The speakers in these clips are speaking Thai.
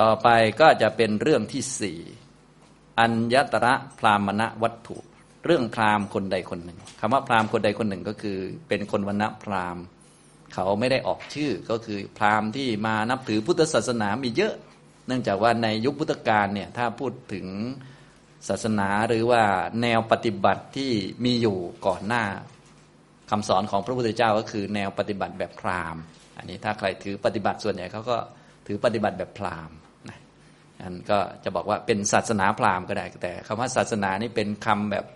ต่อไปก็จะเป็นเรื่องที่สี่อัญญตระพรามณวัตถุเรื่องพราหมณ์คนใดคนหนึ่งคำว่าพราหมณ์คนใดคนหนึ่งก็คือเป็นคนวรรณะพราหมณ์เขาไม่ได้ออกชื่อก็คือพราหมณ์ที่มานับถือพุทธศาสนามีเยอะเนื่องจากว่าในยุคพุทธกาลเนี่ยถ้าพูดถึงศาสนาหรือว่าแนวปฏิบัติที่มีอยู่ก่อนหน้าคำสอนของพระพุทธเจ้าก็คือแนวปฏิบัติแบบพราหมณ์อันนี้ถ้าใครถือปฏิบัติส่วนใหญ่เขาก็ถือปฏิบัติแบบพราหมณ์นะอันก็จะบอกว่าเป็นศาสนาพราหมณ์ก็ได้แต่คำว่าศาสนานี่เป็นคำแบบ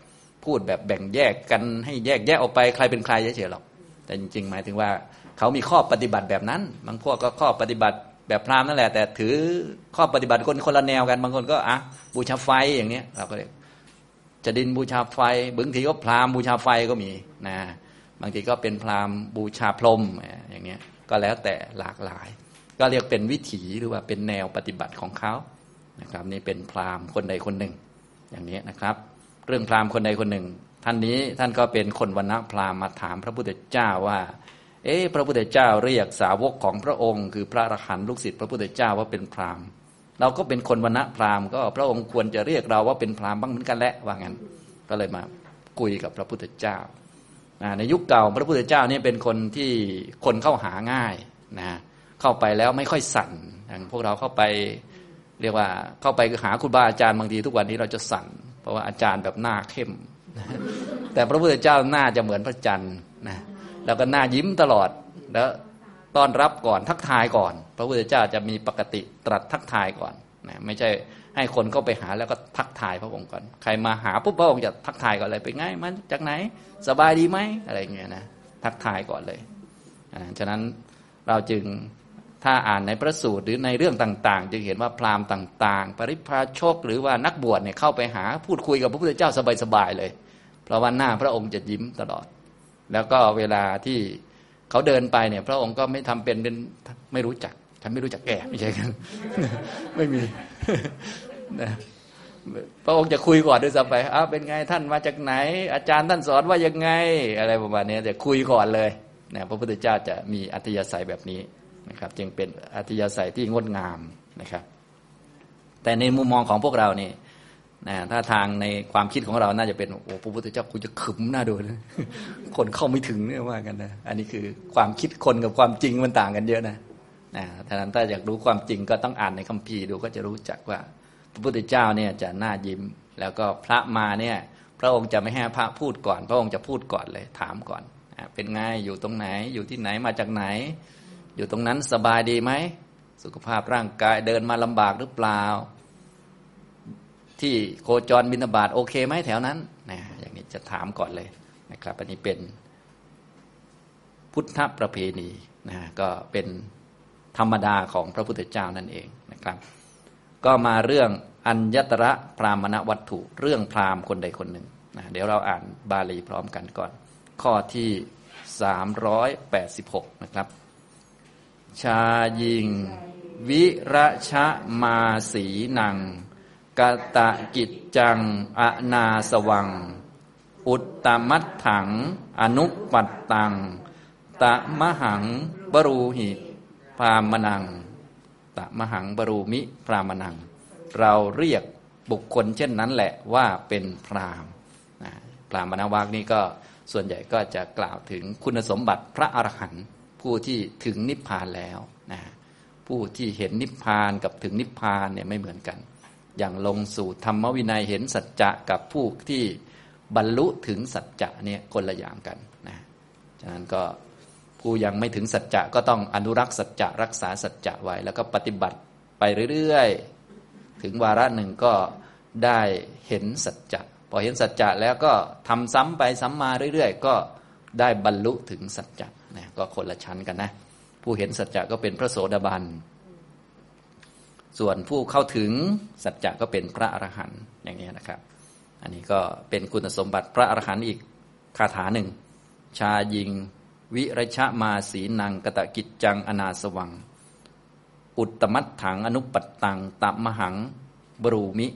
พูดแบบแบ่งแยกกันให้แยกแยะออกไปใครเป็นใครเฉยๆหรอกแต่จริงๆหมายถึงว่าเขามีข้อปฏิบัติแบบนั้นบางพวกก็ข้อปฏิบัติแบบพราหมณ์นั่นแหละแต่ถือข้อปฏิบัติคนละแนวกันบางคนก็อ่ะบูชาไฟอย่างเนี้ยเราก็เรียกจะดินบูชาไฟบางทีก็พราหมณ์บูชาไฟก็มีนะบางทีก็เป็นพราหมณ์บูชาพรหมอย่างเนี้ยก็แล้วแต่หลากหลายก็เรียกเป็นวิถีหรือว่าเป็นแนวปฏิบัติของเขานะครับนี่เป็นพราหมณ์คนใดคนหนึ่งอย่างนี้นะครับเรื่องพราหมณ์คนใดคนหนึ่งท่านนี้ท่านก็เป็นคนวรรณะพราหมณ์มาถามพระพุทธเจ้าว่าพระพุทธเจ้าเรียกสาวกของพระองค์คือพระอรหันต์ลูกศิษย์พระพุทธเจ้าว่าเป็นพราหมณ์เราก็เป็นคนวรรณะพราหมณ์ก็พระองค์ควรจะเรียกเราว่าเป็นพราหมณ์บ้างเหมือนกันแหละว่างั้นก็เลยมาคุยกับพระพุทธเจ้าในยุคเก่าพระพุทธเจ้านี่เป็นคนที่คนเข้าหาง่ายนะเข้าไปแล้วไม่ค่อยสั่นอย่างพวกเราเข้าไปเรียกว่าเข้าไปหาครูบาอาจารย์บางทีทุกวันนี้เราจะสั่นเพราะว่าอาจารย์แบบหน้าเข้มแต่พระพุทธเจ้าหน้าจะเหมือนพระจันทร์นะแล้วก็หน้ายิ้มตลอดแล้วต้อนรับก่อนทักทายก่อนพระพุทธเจ้าจะมีปกติตรัสทักทายก่อนนะไม่ใช่ให้คนเข้าไปหาแล้วก็ทักทายพระองค์ก่อนใครมาหาปุ๊บพระองค์จะทักทายก่อนเลยเป็นไงมาจากไหนสบายดีไหมอะไรเงี้ยนะทักทายก่อนเลยฉะนั้นเราจึงถ้าอ่านในพระสูตรหรือในเรื่องต่างๆจะเห็นว่าพราหมณ์ต่างๆปริพาชกหรือว่านักบวชเนี่ยเข้าไปหาพูดคุยกับพระพุทธเจ้าสบายๆเลยเพราะว่าหน้าพระองค์จะยิ้มตลอดแล้วก็เวลาที่เขาเดินไปเนี่ยพระองค์ก็ไม่ทำเป็นไม่รู้จักฉันไม่รู้จักแกไม่ใช่กันไม่มีนะพระองค์จะคุยก่อนด้วยซ้ำไปเป็นไงท่านมาจากไหนอาจารย์ท่านสอนว่ายังไงอะไรประมาณนี้จะคุยก่อนเลยนะพระพุทธเจ้าจะมีอัธยาศัยแบบนี้นะครับจึงเป็นอัธยาศัยที่งดงามนะครับแต่ในมุมมองของพวกเรานี่นะถ้าทางในความคิดของเราน่าจะเป็นโอ้พระพุทธเจ้ากูจะขึมหน้าดูนะคนเข้าไม่ถึงเนี่ยว่ากันนะอันนี้คือความคิดคนกับความจริงมันต่างกันเยอะนะฉะนั้นถ้าอยากรู้ความจริงก็ต้องอ่านในคัมภีร์ดูก็จะรู้จักว่าพระพุทธเจ้าเนี่ยจะหน้ายิ้มแล้วก็พระมาเนี่ยพระองค์จะไม่ให้พระพูดก่อนพระองค์จะพูดก่อนเลยถามก่อนเป็นไงอยู่ตรงไหนอยู่ที่ไหนมาจากไหนอยู่ตรงนั้นสบายดีไหมสุขภาพร่างกายเดินมาลำบากหรือเปล่าที่โคจรบิณฑบาตโอเคไหมแถวนั้นนะอย่างนี้จะถามก่อนเลยนะครับอันนี้เป็นพุทธประเพณีนะก็เป็นธรรมดาของพระพุทธเจ้านั่นเองนะครับก็มาเรื่องอัญญตระพราหมณวัตถุเรื่องพราหมณ์คนใดคนหนึ่งนะเดี๋ยวเราอ่านบาลีพร้อมกันก่อนข้อที่386นะครับชายิงวิระชะมาสีนังกตะกิจจังอนาสวังอุตตมัตถังอนุปัตตังตะมหังบรูหิพรามนังตะมหังบรูมิพรามนังเราเรียกบุคคลเช่นนั้นแหละว่าเป็นพราหมณ์พราหมณวรรคนี้ก็ส่วนใหญ่ก็จะกล่าวถึงคุณสมบัติพระอรหันต์ผู้ที่ถึงนิพพานแล้วนะผู้ที่เห็นนิพพานกับถึงนิพพานเนี่ยไม่เหมือนกันอย่างลงสู่ธรรมวินัยเห็นสัจจะกับผู้ที่บรรลุถึงสัจจะเนี่ยคนละอย่างกันนะฉะนั้นก็ผู้ยังไม่ถึงสัจจะก็ต้องอนุรักษ์สัจจะรักษาสัจจะไว้แล้วก็ปฏิบัติไปเรื่อยๆถึงวาระหนึ่งก็ได้เห็นสัจจะพอเห็นสัจจะแล้วก็ทำซ้ำไปซ้ำมาเรื่อยๆก็ได้บรรลุถึงสัจจะนะก็คนละชั้นกันนะผู้เห็นสัจจะก็เป็นพระโสดาบันส่วนผู้เข้าถึงสัจจะก็เป็นพระอรหันต์อย่างนี้นะครับอันนี้ก็เป็นคุณสมบัติพระอรหันต์อีกคาถาหนึ่งชายิงวิรชะมาสีนังกตะกิจจังอนาสวังอุตตมัตถังอนุปัตตังตะมหังบรูมิ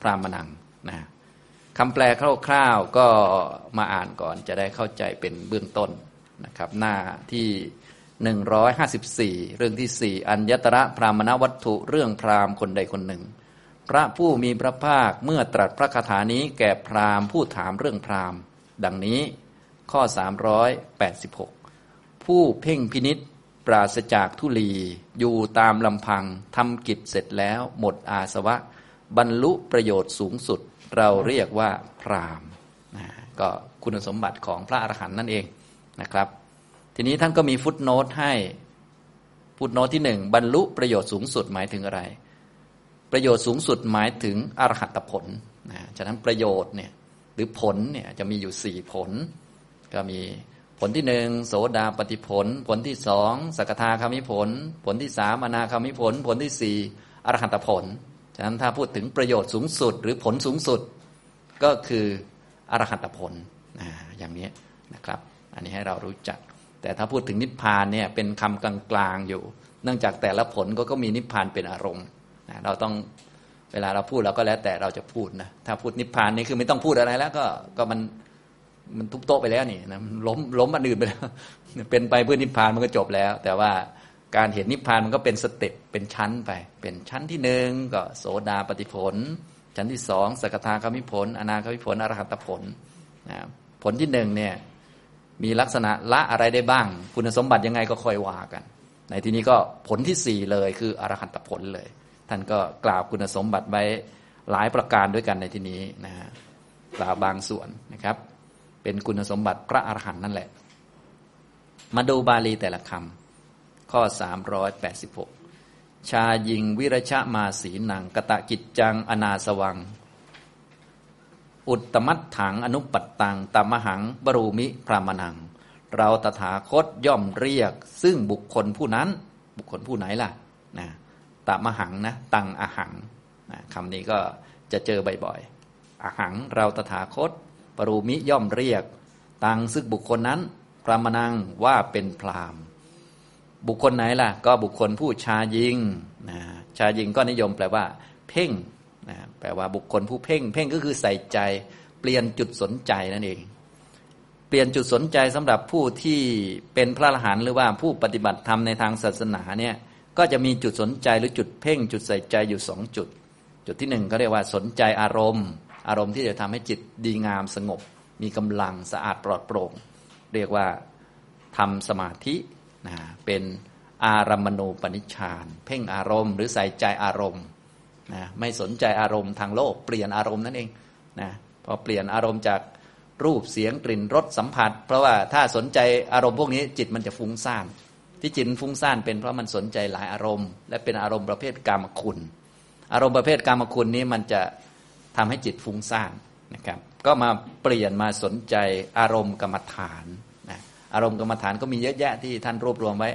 พรามนังนะคำแปลคร่าวๆก็มาอ่านก่อนจะได้เข้าใจเป็นเบื้องต้นนะครับหน้าที่ 154เรื่องที่4อัญญตระพรามณวัตถุเรื่องพราหมณ์คนใดคนหนึ่งพระผู้มีพระภาคเมื่อตรัสพระคาถานี้แก่พราหมณ์ผู้ถามเรื่องพราหมณ์ดังนี้ข้อ386ผู้เพ่งพินิจปราศจากทุลีอยู่ตามลำพังทำกิจเสร็จแล้วหมดอาสวะบรรลุประโยชน์สูงสุดเราเรียกว่าพราหมณ์ก็คุณสมบัติของพระอรหันต์นั่นเองนะครับทีนี้ท่านก็มีฟุตโนตให้ฟุตโนตที่1บรรลุประโยชน์สูงสุดหมายถึงอะไรประโยชน์สูงสุดหมายถึงอรหัตผลนะฉะนั้นประโยชน์เนี่ยหรือผลเนี่ยจะมีอยู่4ผลก็มีผลที่1โสดาปัตติผลผลที่2สักคาคามิผลผลที่3อนาคามิผลผลที่4อรหัตผลฉะนั้นถ้าพูดถึงประโยชน์สูงสุดหรือผลสูงสุดก็คืออรหัตผลอย่างนี้นะครับอันนี้ให้เรารู้จักแต่ถ้าพูดถึงนิพพานเนี่ยเป็นคำกลางๆอยู่เนื่องจากแต่ละผลก็มีนิพพานเป็นอารมณ์เราต้องเวลาเราพูดเราก็แล้วแต่เราจะพูดนะถ้าพูดนิพพานนี่คือไม่ต้องพูดอะไรแล้วก็มันทุบโต๊ะไปแล้วนี่นะล้มอันอื่นไปแล้วเป็นไปเพื่อนิพพานมันก็จบแล้วแต่ว่าการเห็นนิพพานมันก็เป็นสเต็ปเป็นชั้นไปเป็นชั้นที่1ก็โสดาปัตติผลชั้นที่2สักคาคามิผลอนาคามิผลอรหัตผลนะผลที่1เนี่ยมีลักษณะละอะไรได้บ้างคุณสมบัติยังไงก็ค่อยว่ากันในที่นี้ก็ผลที่4เลยคืออรหัตผลเลยท่านก็กล่าวคุณสมบัติไว้หลายประการด้วยกันในที่นี้นะฮะกล่าวบางส่วนนะครับเป็นคุณสมบัติพระอรหันต์นั่นแหละมาดูบาลีแต่ละคำข้อ386ชายิงวิรชะมาสีนังกตกิจจังอนาสวังอุตตมัตถังอนุปัตตังตมหังบรูมิพรามนังเราตถาคตย่อมเรียกซึ่งบุคคลผู้นั้นบุคคลผู้ไหนล่ะนะตมหังนะตังอหังนะคำนี้ก็จะเจอบ่อยๆอหังเราตถาคตปรูมิย่อมเรียกตังซึ่งบุคคลนั้นพรามนังว่าเป็นพราหมณ์บุคคลไหนล่ะก็บุคคลผู้ชายิงนะชายิงก็นิยมแปลว่าเพ่งนะแปลว่าบุคคลผู้เพ่งเพ่งก็คือใส่ใจเปลี่ยนจุดสนใจนั่นเองเปลี่ยนจุดสนใจสำหรับผู้ที่เป็นพระอรหันต์หรือว่าผู้ปฏิบัติธรรมในทางศาสนาเนี่ยก็จะมีจุดสนใจหรือจุดเพ่งจุดใส่ใจอยู่2จุดจุดที่1ก็เรียกว่าสนใจอารมณ์อารมณ์ที่จะทำให้จิตดีงามสงบมีกำลังสะอาดปลอดโปร่งเรียกว่าทำสมาธินะเป็นอารัมมณูปนิชฌานเพ่งอารมณ์หรือใส่ใจอารมณ์นะไม่สนใจอารมณ์ทางโลกเปลี่ยนอารมณ์นั่นเองนะพอเปลี่ยนอารมณ์จากรูปเสียงกลิ่นรสสัมผัสเพราะว่าถ้าสนใจอารมณ์พวกนี้จิตมันจะฟุ้งซ่านที่จิตฟุ้งซ่านเป็นเพราะมันสนใจหลายอารมณ์และเป็นอารมณ์ประเภทกามคุณอารมณ์ประเภทกามคุณนี้มันจะทำให้จิตฟุ้งซ่านนะครับก็มาเปลี่ยนมาสนใจอารมณ์กรรมฐานนะอารมณ์กรรมฐานก็มีเยอะแยะที่ท่านรวบรวมไว้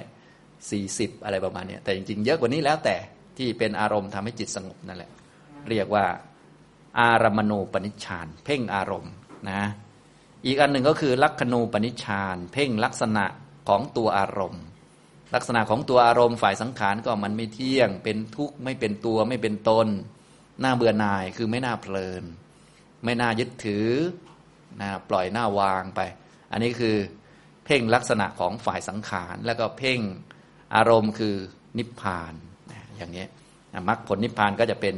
40อะไรประมาณนี้แต่จริงๆเยอะกว่านี้แล้วแต่ที่เป็นอารมณ์ทำให้จิตสงบนั่นแหละเรียกว่าอารัมมณูปนิชฌานเพ่งอารมณ์นะอีกอันหนึ่งก็คือลักขณูปนิชฌานเพ่งลักษณะของตัวอารมณ์ลักษณะของตัวอารมณ์ฝ่ายสังขารก็มันไม่เที่ยงเป็นทุกข์ไม่เป็นตัวไม่เป็นตนน่าเบื่อหน่ายคือไม่น่าเพลินไม่น่ายึดถือนะปล่อยหน้าวางไปอันนี้คือเพ่งลักษณะของฝ่ายสังขารแล้วก็เพ่งอารมณ์คือนิพพานนะอย่างนี้นะมรรคผลนิพพานก็จะเป็น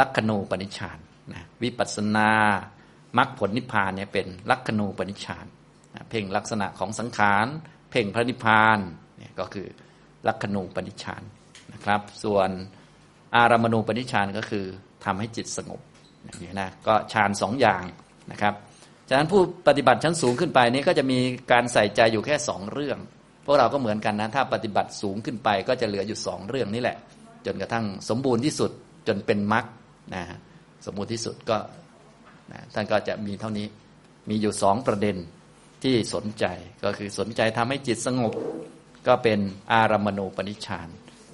ลักขณูปนิชฌานนะวิปัสสนามรรคผลนิพพานเนี่ยเป็นลักขณูปนิชฌานนะเพ่งลักษณะของสังขารเพ่งพระนิพพานเนี่ยก็คือลักขณูปนิชฌานนะครับส่วนอารัมมณูปนิชฌานก็คือทำให้จิตสงบอย่างนี้นะก็ฌาน2อย่างนะครับฉะนั้นผู้ปฏิบัติชั้นสูงขึ้นไปนี้ก็จะมีการใส่ใจอยู่แค่2เรื่องพวกเราก็เหมือนกันนะถ้าปฏิบัติสูงขึ้นไปก็จะเหลืออยู่2เรื่องนี่แหละจนกระทั่งสมบูรณ์ที่สุดจนเป็นมรรคนะสมบูรณ์ที่สุดก็นะท่านก็จะมีเท่านี้มีอยู่2ประเด็นที่สนใจก็คือสนใจทำให้จิตสงบก็เป็นอารัมมณูปนิชฌาน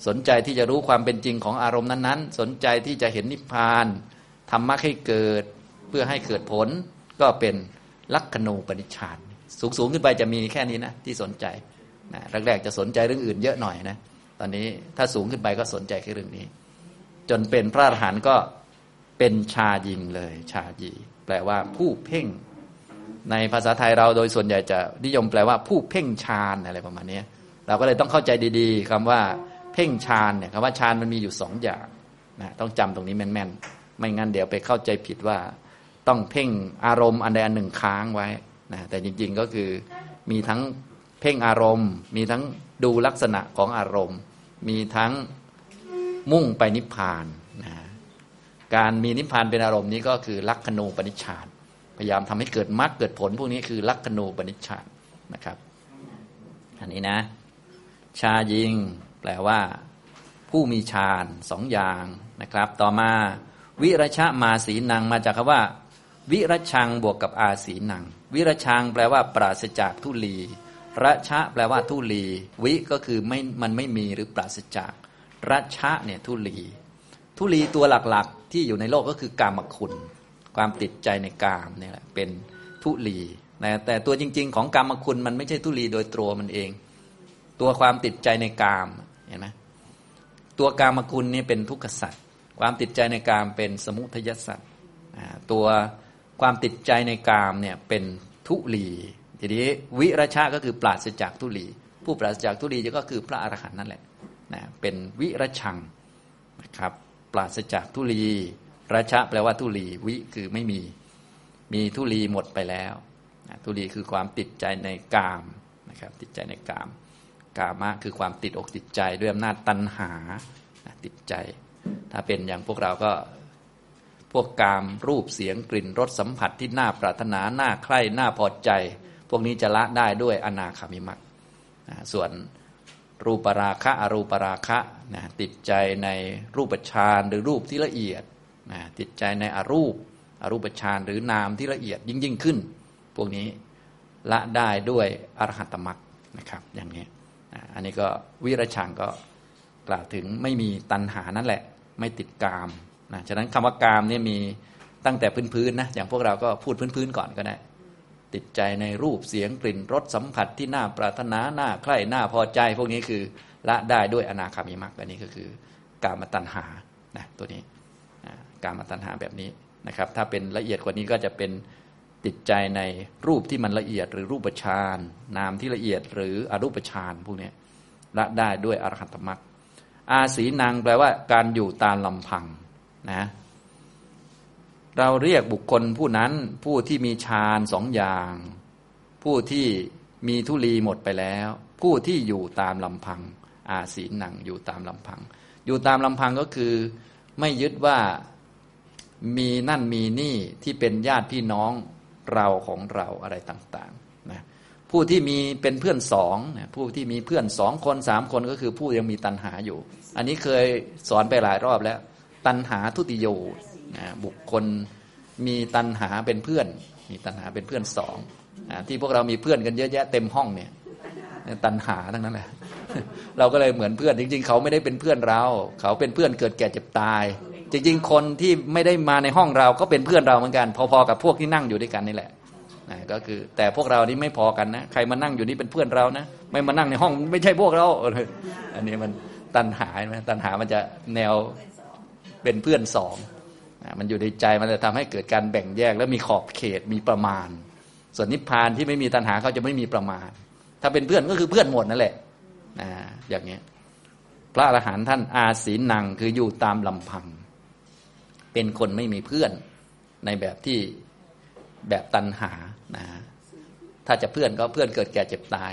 สนใจที่จะรู้ความเป็นจริงของอารมณ์นั้นๆสนใจที่จะเห็นนิพพานทำมรรคให้เกิดเพื่อให้เกิดผลก็เป็นลักขณูปนิชฌานสูงขึ้นไปจะมีแค่นี้นะที่สนใจนะแรกๆจะสนใจเรื่องอื่นเยอะหน่อยนะตอนนี้ถ้าสูงขึ้นไปก็สนใจแค่เรื่องนี้จนเป็นพระอรหันต์ก็เป็นชายิงเลยชายีแปลว่าผู้เพ่งในภาษาไทยเราโดยส่วนใหญ่จะนิยมแปลว่าผู้เพ่งฌานอะไรประมาณนี้ เราก็เลยต้องเข้าใจดีๆคำว่าเพ่งฌานเนี่ยคำว่าฌานมันมีอยู่สองอย่างนะต้องจำตรงนี้แม่นๆไม่งั้นเดี๋ยวไปเข้าใจผิดว่าต้องเพ่งอารมณ์อันใดอันหนึ่งค้างไว้นะแต่จริงๆก็คือมีทั้งเพ่งอารมณ์มีทั้งดูลักษณะของอารมณ์มีทั้งมุ่งไปนิพพานนะการมีนิพพานเป็นอารมณ์นี้ก็คือลักขณูปนิชฌานพยายามทำให้เกิดมรรคเกิดผลพวกนี้คือลักขณูปนิชฌานนะครับอันนี้นะชายิงแปลว่าผู้มีฌานสองอย่างนะครับต่อมาวิรชะมาสีนังมาจากคำว่าวิรชังบวกกับอาสีนังวิรชังแปลว่าปราศจากทุลีระชะแปลว่าทุลีวิก็คือไม่มันไม่มีหรือปราศจากระชะเนี่ยทุลีทุลีตัวหลักๆที่อยู่ในโลกก็คือกามคุณความติดใจในกามเนี่ยแหละเป็นทุลีแต่ตัวจริงๆของกามคุณมันไม่ใช่ทุลีโดยตัวมันเองตัวความติดใจในกามเห็นไหมตัวกามคุณนี่เป็นทุกขสัตว์ความติดใจในกามเป็นสมุทัยสัตว์ตัวความติดใจในกามเนี่ยเป็นทุลีทีนี้วิรชะก็คือปราศจากทุลีผู้ปราศจากทุลีก็คือพระอรหันต์นั่นแหละนะเป็นวิรชังนะครับปราศจากทุลีราชะแปลว่าทุลีวิคือไม่มีมีทุลีหมดไปแล้วนะทุลีคือความติดใจในกามนะครับติดใจในกามกามะคือความติดอกติดใจด้วยอำนาจตัณหานะติดใจถ้าเป็นอย่างพวกเราก็พวกกามรูปเสียงกลิ่นรสสัมผัสที่น่าปรารถนาน่าใคร่น่าพอใจพวกนี้จะละได้ด้วยอนาคามิมรรคนะส่วนรูปราคะอรูปราคะนะติดใจในรูปฌานหรือรูปที่ละเอียดนะติดใจในอรูปฌานหรือนามที่ละเอียดยิ่งขึ้นพวกนี้ละได้ด้วยอรหัตตมรรคนะครับอย่างนี้อันนี้ก็วิรชังก็กล่าวถึงไม่มีตัณหานั่นแหละไม่ติดกามนะฉะนั้นคำว่ากามเนี่ยมีตั้งแต่พื้นๆนะอย่างพวกเราก็พูดพื้นๆก่อนก็ได้ติดใจในรูปเสียงกลิ่นรสสัมผัสที่น่าปรารถนาน่าใคร่น่าพอใจพวกนี้คือละได้ด้วยอนาคามิมรรคอันนี้ก็คือกามตัณหานะตัวนี้กามตัณหาแบบนี้นะครับถ้าเป็นละเอียดกว่านี้ก็จะเป็นติดใจในรูปที่มันละเอียดหรือรูปฌานนามที่ละเอียดหรืออรูปฌานพวกนี้ละได้ด้วยอรหัตตมรรคอาสีนังแปลว่าการอยู่ตามลำพังนะเราเรียกบุคคลผู้นั้นผู้ที่มีฌานสองอย่างผู้ที่มีทุลีหมดไปแล้วผู้ที่อยู่ตามลำพังอาศีนังอยู่ตามลำพังอยู่ตามลำพังก็คือไม่ยึดว่ามีนั่นมีนี่ที่เป็นญาติพี่น้องเราของเราอะไรต่างๆนะผู้ที่มีเป็นเพื่อนสองผู้ที่มีเพื่อนสองคนสามคนก็คือผู้ยังมีตัณหาอยู่อันนี้เคยสอนไปหลายรอบแล้วตัณหาทุติโยบุคคลมีตัณหาเป็นเพื่อนมีตัณหาเป็นเพื่อนสองที่พวกเรามีเพื่อนกันเยอะแยะเต็มห้องเนี่ยตัณหาทั้งนั้นแหละเราก็เลยเหมือนเพื่อนจริงๆเขาไม่ได้เป็นเพื่อนเราเขาเป็นเพื่อนเกิดแก่เจ็บตายจริงๆคนที่ไม่ได้มาในห้องเราก็เป็นเพื่อนเราเหมือนกันพอๆกับพวกที่นั่งอยู่ด้วยกันนี่แหละก็คือแต่พวกเรานี่ไม่พอกันนะใครมานั่งอยู่นี่เป็นเพื่อนเรานะไม่มานั่งในห้องไม่ใช่พวกเราอันนี้มันตัณหานะตัณหามันจะแนวเป็นเพื่อนสองมันอยู่ในใจมันจะทำให้เกิดการแบ่งแยกแล้วมีขอบเขตมีประมาณส่วนนิพพานที่ไม่มีตัณหาเขาจะไม่มีประมาณถ้าเป็นเพื่อนก็คือเพื่อนหมดนั่นแหละอย่างนี้พระอรหันต์ท่านอาศีนังคืออยู่ตามลำพังเป็นคนไม่มีเพื่อนในแบบที่แบบตัณหานะถ้าจะเพื่อนก็เพื่อนเกิดแก่เจ็บตาย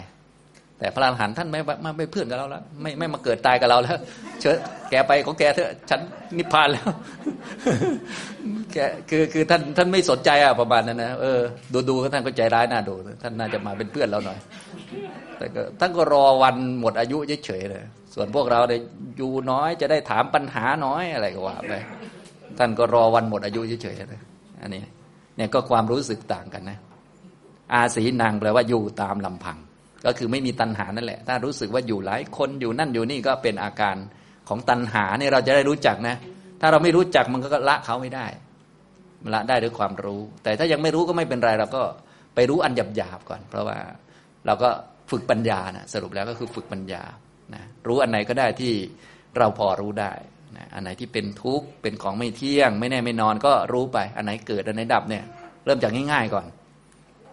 แต่พระอรหันต์ท่านไม่เพื่อนกับเราแล้วไม่มาเกิดตายกับเราแล้วเชิญแกไปของแกเถอะฉันนิพพานแล้วแกคือท่านไม่สนใจอ่ะประมาณนั้นนะดูท่านก็ใจร้ายน่าดูท่านน่าจะมาเป็นเพื่อนเราหน่อยแต่ก็ท่านก็รอวันหมดอายุเฉยๆเลยส่วนพวกเราเนี่ยอยู่น้อยจะได้ถามปัญหาน้อยอะไรก็ว่าไปท่านก็รอวันหมดอายุเฉยๆเลยอันนี้เนี่ยก็ความรู้สึกต่างกันนะอาศีนางแปลว่าอยู่ตามลำพังก็คือไม่มีตัณหานั่นแหละถ้ารู้สึกว่าอยู่หลายคนอยู่นั่นอยู่นี่ก็เป็นอาการของตัณหาเนี่ยเราจะได้รู้จักนะถ้าเราไม่รู้จักมันก็ละเขาไม่ได้ละได้ด้วยความรู้แต่ถ้ายังไม่รู้ก็ไม่เป็นไรเราก็ไปรู้อันหยาบๆก่อนเพราะว่าเราก็ฝึกปัญญานะสรุปแล้วก็คือฝึกปัญญานะรู้อันไหนก็ได้ที่เราพอรู้ได้นะอันไหนที่เป็นทุกข์เป็นของไม่เที่ยงไม่แน่ไม่นอนก็รู้ไปอันไหนเกิดอันไหนดับเนี่ยเริ่มจากง่ายๆก่อน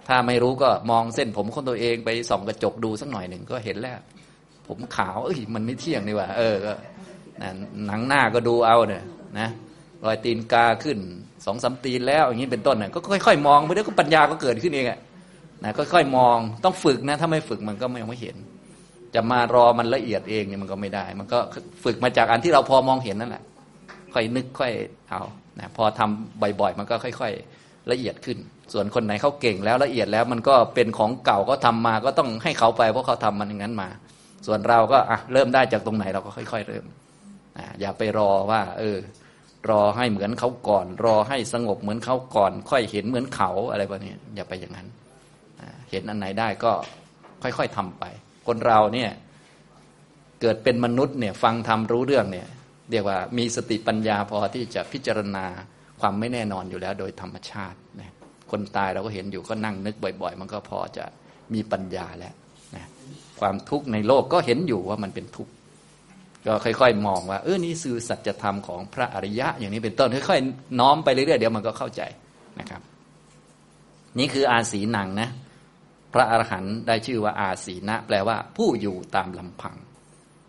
ถ้าไม่รู้ก็มองเส้นผมของตัวเองไปส่องกระจกดูสักหน่อยหนึ่งก็เห็นแล้ว ผมขาวเอ้ยมันไม่เที่ยงนี่ว่าก็หนังหน้าก็ดูเอาเนี่ยนะรอยตีนกาขึ้น 2-3 ตีนแล้วอย่างนี้เป็นต้นน่ะก็ค่อยๆมองไปเรื่อยก็ปัญญาก็เกิดขึ้นเองอ่ะนะค่อยๆมองต้องฝึกนะถ้าไม่ฝึกมันก็ไม่เห็นจะมารอมันละเอียดเองเนี่ยมันก็ไม่ได้มันก็ฝึกมาจากอันที่เราพอมองเห็นนั่นแหละค่อยนึกค่อยเอานะพอทำบ่อยๆมันก็ค่อยๆละเอียดขึ้นส่วนคนไหนเขาเก่งแล้วละเอียดแล้วมันก็เป็นของเก่าก็ทำมาก็ต้องให้เขาไปเพราะเขาทำมันอย่างนั้นมาส่วนเราก็เริ่มได้จากตรงไหนเราก็ค่อยๆเริ่มอย่าไปรอว่ารอให้เหมือนเขาก่อนรอให้สงบเหมือนเขาก่อนค่อยเห็นเหมือนเขาอะไรแบบนี้อย่าไปอย่างนั้นเห็นอันไหนได้ก็ค่อยๆทำไปคนเราเนี่ยเกิดเป็นมนุษย์เนี่ยฟังธรรมรู้เรื่องเนี่ยเรียกว่ามีสติปัญญาพอที่จะพิจารณาความไม่แน่นอนอยู่แล้วโดยธรรมชาตินะคนตายเราก็เห็นอยู่ก็นั่งนึกบ่อยๆมันก็พอจะมีปัญญาแล้วนะความทุกข์ในโลกก็เห็นอยู่ว่ามันเป็นทุกข์ก็ค่อยๆมองว่านี่คือสัจธรรมของพระอริยะอย่างนี้เป็นต้นค่อยๆน้อมไปเรื่อยๆเดี๋ยวมันก็เข้าใจนะครับนี่คืออาสีนังนะพระอรหันต์ได้ชื่อว่าอาสีนะแปลว่าผู้อยู่ตามลำพัง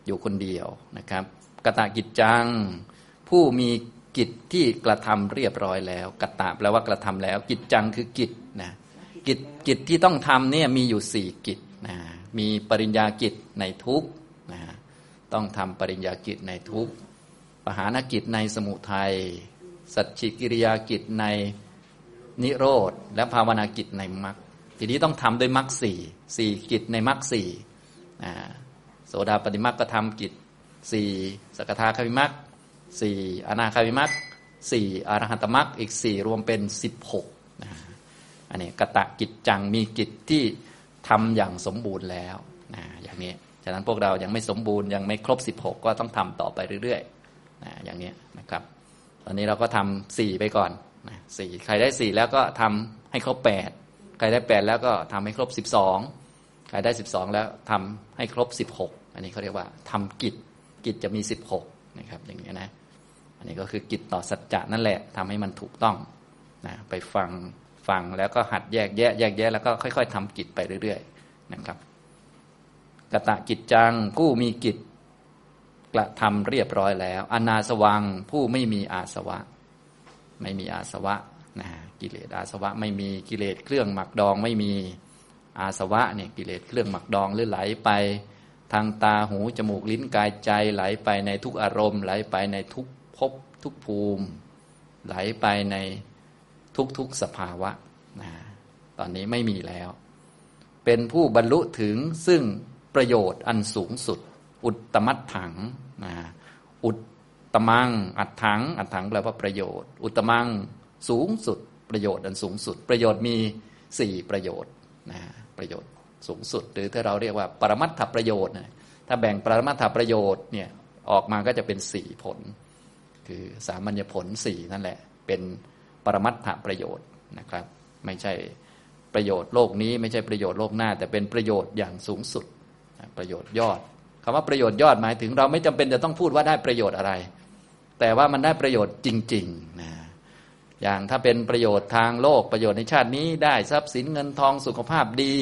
อยู่คนเดียวนะครับกตกิจจังผู้มีกิจที่กระทำเรียบร้อยแล้วกตะแปลว่ากระทำแล้วกิจจังคือกิจนะกิจที่ต้องทำเนี่ยมีอยู่สี่กิจนะมีปริญญากิจในทุกข์นะต้องทำปริญญากิจในทุกข์ปหานกิจในสมุทัยสัจฉิกิริยากิจในนิโรธและภาวนากิจในมรรคทีนี้ต้องทำด้วยมรรคสี่กิจในมรรคสี่โสดาปัตติมรรคก็ทำกิจสี่สกทาคามิมรรคสี่อนาคามิมรรคสี่อรหัตมรรคอีกสี่รวมเป็น16อันนี้กตกิจจังมีกิจที่ทำอย่างสมบูรณ์แล้วอย่างนี้ฉะนั้นพวกเรายังไม่สมบูรณ์ยังไม่ครบ16ก็ต้องทำต่อไปเรื่อยๆอย่างนี้นะครับตอนนี้เราก็ทำ4ไปก่อน4ใครได้4แล้วก็ทำให้ครบ8ใครได้8แล้วก็ทำให้ครบ12ใครได้12แล้วทำให้ครบ16อันนี้เขาเรียกว่าทำกิจจะมี16นะครับอย่างนี้นะอันนี้ก็คือกิจต่อสัจจะนั่นแหละทำให้มันถูกต้องนะไปฟังแล้วก็หัดแยกแยะแล้วก็ค่อยๆทำกิจไปเรื่อยๆนะครับกตกิจจังผู้มีกิจกระทำเรียบร้อยแล้วอนาสวังผู้ไม่มีอาสวะนะกิเลสอาสวะไม่มีกิเลสเครื่องหมักดองไม่มีอาสวะเนี่ยกิเลสเครื่องหมักดองหรือไหลไปทางตาหูจมูกลิ้นกายใจไหลไปในทุกอารมณ์ไหลไปในทุกภพทุกภูมิไหลไปในทุกสภาวะนะตอนนี้ไม่มีแล้วเป็นผู้บรรลุถึงซึ่งประโยชน์อันสูงสุดอุตตมัตถังนะอุตตมังอัตถังแปลว่าประโยชน์อุตตมังสูงสุดประโยชน์อันสูงสุดประโยชน์มี4ประโยชน์นะประโยชน์สูงสุดหรือถ้าเราเรียกว่าปรมัตถประโยชน์ถ้าแบ่งปรมัตถประโยชน์เนี่ยออกมาก็จะเป็น4ผลคือสามัญญผล4นั่นแหละเป็นปรมัตถประโยชน์นะครับไม่ใช่ประโยชน์โลกนี้ไม่ใช่ประโยชน์โลกหน้าแต่เป็นประโยชน์อย่างสูงสุดประโยชน์ยอดคำว่าประโยชน์ยอดหมายถึงเราไม่จำเป็นจะต้องพูดว่าได้ประโยชน์อะไรแต่ว่ามันได้ประโยชน์จริงๆนะอย่างถ้าเป็นประโยชน์ทางโลกประโยชน์ในชาตินี้ได้ทรัพย์สินเงินทองสุขภาพดี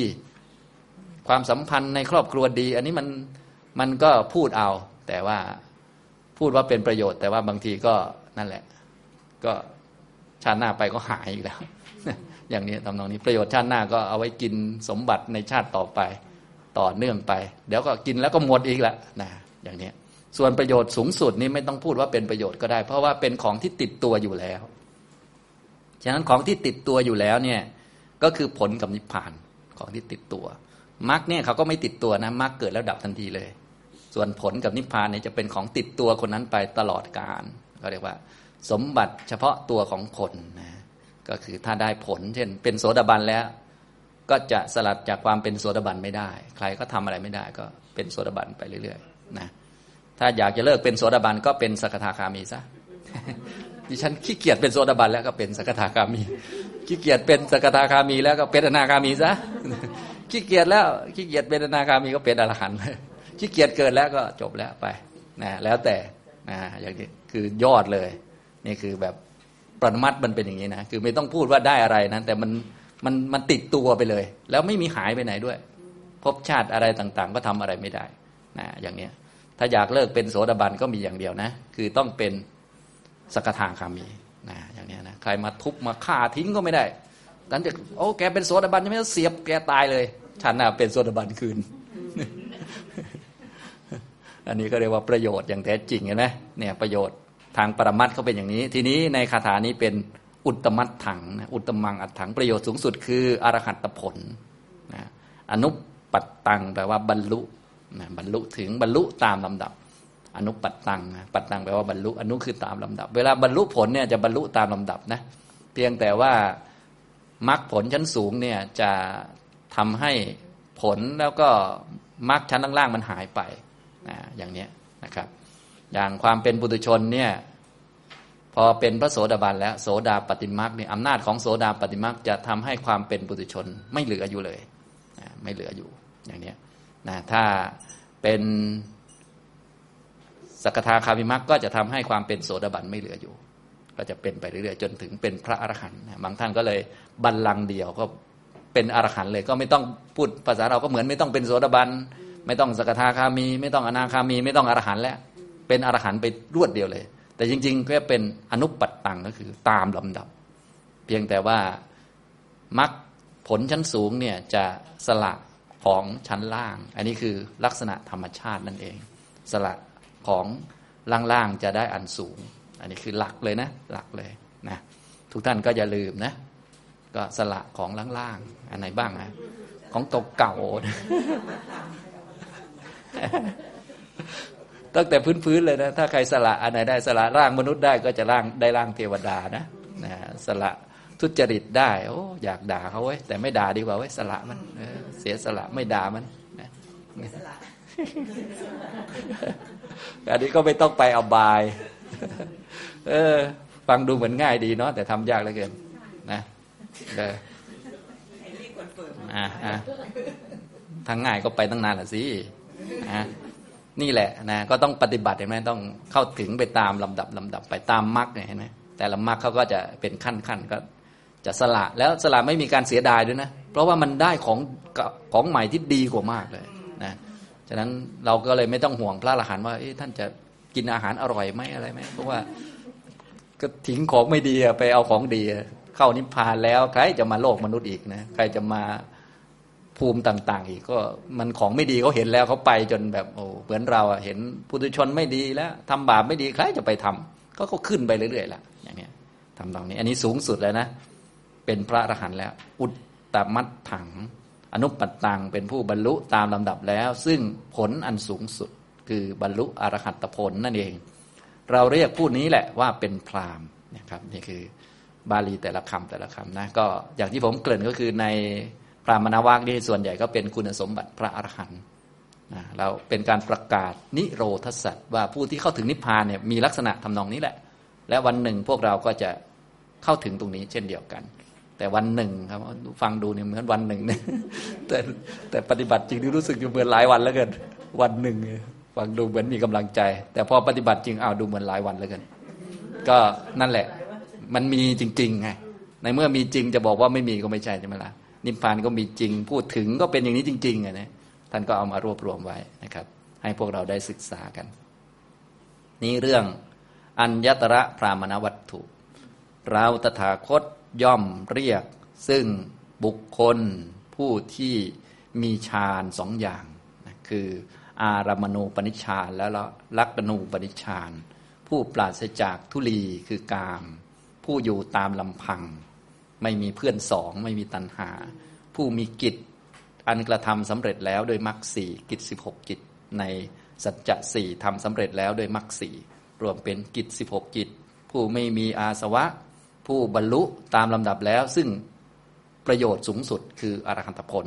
ความสัมพันธ์ในครอบครัวดีอันนี้มันก็พูดเอาแต่ว่าพูดว่าเป็นประโยชน์แต่ว่าบางทีก็นั่นแหละก็ชาติหน้าไปก็หายอีกแล้ว อย่างนี้ทำนองนี้ประโยชน์ชาติหน้าก็เอาไว้กินสมบัติในชาติต่อไปต่อเนื่องไปเดี๋ยวก็กินแล้วก็หมดอีกละนะอย่างนี้ส่วนประโยชน์สูงสุดนี้ไม่ต้องพูดว่าเป็นประโยชน์ก็ได้เพราะว่าเป็นของที่ติดตัวอยู่แล้วฉะนั้นของที่ติดตัวอยู่แล้วเนี่ยก็คือผลกับนิพพานของที่ติดตัวมรรคเนี่ยเขาก็ไม่ติดตัวนะมรรคเกิดแล้วดับทันทีเลยส่วนผลกับนิพพานเนี่ยจะเป็นของติดตัวคนนั้นไปตลอดกาลก็เรียกว่าสมบัติเฉพาะตัวของคนนะก็คือถ้าได้ผลเช่นเป็นโสดาบันแล้วก็จะสลัดจากความเป็นโสดาบันไม่ได้ใครก็ทำอะไรไม่ได้ก็เป็นโสดาบันไปเรื่อยๆนะถ้าอยากจะเลิกเป็นโสดาบันก็เป็นสกทาคามีซะดิฉันขี้เกียจเป็นโสดาบันแล้วก็เป็นสกทาคามีขี้เกียจเป็นสกทาคามีแล้วก็เป็นอนาคามีซะขี้เกียจแล้วขี้เกียจเป็นอนาคามีก็เป็นอรหันต์เลยขี้เกียจเกิดแล้วก็จบแล้วไปนะแล้วแต่นะอย่างนี้คือยอดเลยนี่คือแบบปรมัตถ์มันเป็นอย่างนี้นะคือไม่ต้องพูดว่าได้อะไรนะแต่มันติดตัวไปเลยแล้วไม่มีหายไปไหนด้วยภพชาติอะไรต่างๆก็ทำอะไรไม่ได้ อย่างนี้ถ้าอยากเลิกเป็นโสดาบันก็มีอย่างเดียวนะคือต้องเป็นสกทาคามีอย่างนี้นะใครมาทุบมาฆ่าทิ้งก็ไม่ได้ดันเด็กโอ้แกเป็นโสดาบันยังไม่เสียบแกตายเลยฉันน่ะเป็นโสดาบันคืน อันนี้ก็เรียกว่าประโยชน์อย่างแท้จริงนะเนี่ยประโยชน์ทางปรมัตถ์เขาเป็นอย่างนี้ทีนี้ในคาถานี้เป็นอุตตมัตถังอุตตมังอัตถังประโยชน์สูงสุดคืออรหัตผลอนุปัตตังแปลว่าบรรลุบรรลุถึงบรรลุตามลำดับอนุปัตตังปัตตังแปลว่าบรรลุอนุคือตามลำดับเวลาบรรลุผลเนี่ยจะบรรลุตามลำดับนะเพียงแต่ว่ามรรคผลชั้นสูงเนี่ยจะทำให้ผลแล้วก็มรรคชั้นล่างๆมันหายไปอย่างนี้นะครับอย่างความเป็นปุถุชนเนี่ยพอเป็นพระโสดาบันแล้วโสดาปัตติมรรคเนี่ยอำนาจของโสดาปัตติมรรคจะทำให้ความเป็นปุถุชนไม่เหลืออยู่เลยไม่เหลืออยู่อย่างนี้นะถ้าเป็นสกทาคามิมรรคก็จะทำให้ความเป็นโสดาบันไม่เหลืออยู่ก็จะเป็นไปเรื่อยๆจนถึงเป็นพระอรหันต์บางท่านก็เลยบัลลังก์เดียวก็เป็นอรหันต์เลยก็ไม่ต้องพูดภาษาเราก็เหมือนไม่ต้องเป็นโสดาบันไม่ต้องสกทาคามีไม่ต้องอนาคามีไม่ต้องอรหันต์แล้วเป็นอรหันต์ไปรวดเดียวเลยแต่จริงๆก็เป็นอนุปัตตังก็คือตามลำดับเพียงแต่ว่ามรรคผลชั้นสูงเนี่ยจะสละของชั้นล่างอันนี้คือลักษณะธรรมชาตินั่นเองสละของล่างๆจะได้อันสูงอันนี้คือหลักเลยนะหลักเลยนะทุกท่านก็อย่าลืมนะก็สละของล่างๆอันไหนบ้างนะของตกเก่า ตั้งแต่พื้นๆเลยนะถ้าใครสละอันไหนได้สละร่างมนุษย์ได้ก็จะร่างได้ร่างเทวดานะนะสละทุจริตได้โอ้อยากด่าเขาไว้แต่ไม่ด่าดีกว่าไว้สละมัน เสียสละไม่ด่ามันนะ อันนี้ก็ไม่ต้องไปอบาย ฟังดูเหมือนง่ายดีเนาะแต่ทำยากเหลือเกินนะทางง่ายก็ไปตั้งนานละสินี่แหละนะก็ต้องปฏิบัติเห็นไหมต้องเข้าถึงไปตามลำดับลำดับไปตามมรรคเห็นไหมแต่ละมรรคเขาก็จะเป็นขั้นขั้นก็จะสละแล้วสละไม่มีการเสียดายด้วยนะเพราะว่ามันได้ของใหม่ที่ดีกว่ามากเลยนะฉะนั้นเราก็เลยไม่ต้องห่วงพระอรหันต์ว่าท่านจะกินอาหารอร่อยไหมอะไรไหมเพราะว่าก็ทิ้งของไม่ดีไปเอาของดีเข้านิพพานแล้วใครจะมาโลกมนุษย์อีกนะใครจะมาภูมิต่างๆอีกก็มันของไม่ดีเขาเห็นแล้วเขาไปจนแบบโอ้เหมือนเราเห็นปุถุชนไม่ดีแล้วทำบาปไม่ดีใครจะไปทำก็ขึ้นไปเรื่อยๆล่ะอย่างนี้ทำตรงนี้อันนี้สูงสุดแล้วนะเป็นพระอรหันต์แล้วอุตตมัตถังอนุปัตตังเป็นผู้บรรลุตามลำดับแล้วซึ่งผลอันสูงสุดคือบรรลุอรหัตผลนั่นเองเราเรียกผู้นี้แหละว่าเป็นพราหมณ์นะครับนี่คือบาลีแต่ละคำแต่ละคำนะก็อย่างที่ผมเกริ่นก็คือในพราหมณวรรคนี่ส่วนใหญ่ก็เป็นคุณสมบัติพระอรหันต์นะเราเป็นการประกาศนิโรธสัจว่าผู้ที่เข้าถึงนิพพานเนี่ยมีลักษณะทำนองนี้แหละและวันหนึ่งพวกเราก็จะเข้าถึงตรงนี้เช่นเดียวกันแต่วันหนึ่งครับฟังดูเนี่ยเหมือนวันหนึ่งนะแต่ปฏิบัติจริงรู้สึกเหมือนหลายวันแล้วกันวันหนึ่งฟังดูเหมือนมีกำลังใจแต่พอปฏิบัติจริงดูเหมือนหลายวันแล้วกันก็นั่นแหละมันมีจริงๆไงในเมื่อมีจริงจะบอกว่าไม่มีก็ไม่ใช่ใช่ไหมล่ะนิพพานก็มีจริงพูดถึงก็เป็นอย่างนี้จริงๆนะท่านก็เอามารวบรวมไว้นะครับให้พวกเราได้ศึกษากันนี่เรื่องอัญญตระพรามณวัตถุเราตถาคตย่อมเรียกซึ่งบุคคลผู้ที่มีฌานสองอย่างนะคืออารามณูปนิชฌานและลักขณูปนิชฌานผู้ปราศจากทุลีคือกามผู้อยู่ตามลำพังไม่มีเพื่อนสองไม่มีตัณหาผู้มีกิจอันกระทำสำเร็จแล้วโดยมรรคสี่กิจ16กิจในสัจจะสี่ทำสำเร็จแล้วโดยมรรคสี่รวมเป็นกิจ16กิจผู้ไม่มีอาสวะผู้บรรลุตามลำดับแล้วซึ่งประโยชน์สูงสุดคืออรหันตผล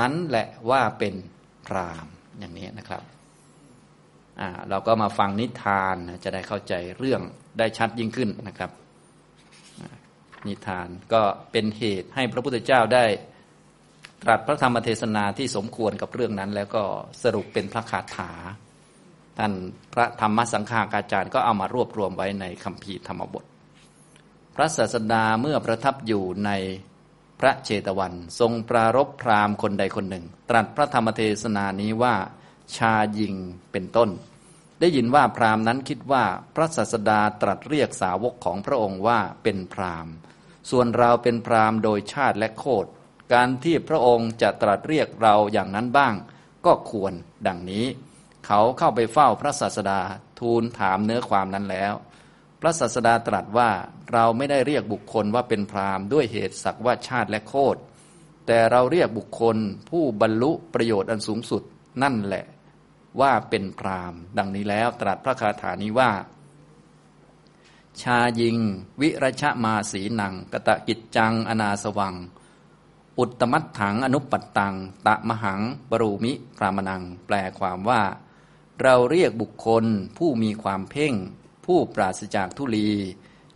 นั้นแหละว่าเป็นพราหมณ์อย่างนี้นะครับเราก็มาฟังนิทานจะได้เข้าใจเรื่องได้ชัดยิ่งขึ้นนะครับนิทานก็เป็นเหตุให้พระพุทธเจ้าได้ตรัสพระธรรมเทศนาที่สมควรกับเรื่องนั้นแล้วก็สรุปเป็นพระคาถาท่านพระธรรมสังฆาอาจารย์ก็เอามารวบรวมไว้ในคัมภีร์ธรรมบทพระศาสดาเมื่อประทับอยู่ในพระเชตวันทรงปรารภพราหมณ์คนใดคนหนึ่งตรัสพระธรรมเทศนานี้ว่า ชายิงเป็นต้นได้ยินว่าพราหมณ์นั้นคิดว่าพระศาสดาตรัสเรียกสาวกของพระองค์ว่าเป็นพราหมณ์ส่วนเราเป็นพราหมณ์โดยชาติและโคตรการที่พระองค์จะตรัสเรียกเราอย่างนั้นบ้างก็ควรดังนี้เขาเข้าไปเฝ้าพระศาสดาทูลถามเนื้อความนั้นแล้วพระศาสดาตรัสว่าเราไม่ได้เรียกบุคคลว่าเป็นพราหมณ์ด้วยเหตุสักว่าชาติและโคตรแต่เราเรียกบุคคลผู้บรรลุประโยชน์อันสูงสุดนั่นแหละว่าเป็นพราหมณ์ดังนี้แล้วตรัสพระคาถานี้ว่าชายิงวิรชมาสีนังกตกิจจังอนาสวังอุตตมัตถังอนุปปัตตังตะมหังบรูมิพรามนังแปลความว่าเราเรียกบุคคลผู้มีความเพ่งผู้ปราศจากทุลี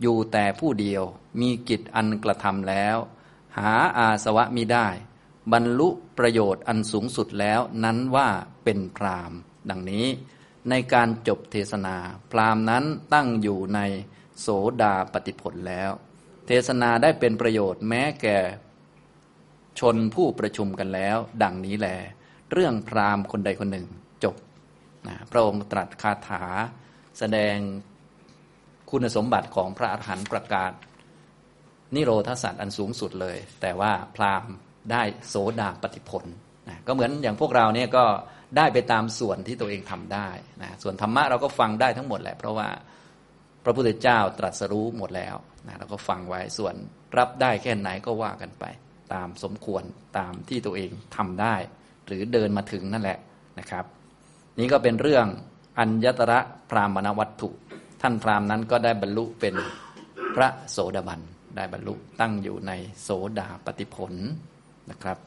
อยู่แต่ผู้เดียวมีกิจอันกระทำแล้วหาอาสวะมิได้บรรลุประโยชน์อันสูงสุดแล้วนั้นว่าเป็นพราหมณ์ดังนี้ในการจบเทศนาพราหมณ์นั้นตั้งอยู่ในโสดาปัตติผลแล้วเทศนาได้เป็นประโยชน์แม้แก่ชนผู้ประชุมกันแล้วดังนี้แลเรื่องพราหมณ์คนใดคนหนึ่งจบนะพระองค์ตรัสคาถาแสดงคุณสมบัติของพระอรหันต์ประกาศนิโรธสัตว์อันสูงสุดเลยแต่ว่าพราหมณ์ได้โสดาปัตติผลนะก็เหมือนอย่างพวกเราเนี่ยก็ได้ไปตามส่วนที่ตัวเองทำได้นะส่วนธรรมะเราก็ฟังได้ทั้งหมดแหละเพราะว่าพระพุทธเจ้าตรัสรู้หมดแล้วนะเราก็ฟังไว้ส่วนรับได้แค่ไหนก็ว่ากันไปตามสมควรตามที่ตัวเองทำได้หรือเดินมาถึงนั่นแหละนะครับนี่ก็เป็นเรื่องอัญญตระพรามณวัตถุท่านพราหมณ์นั้นก็ได้บรรลุเป็นพระโสดาบันได้บรรลุตั้งอยู่ในโสดาปัตติผลนะครับ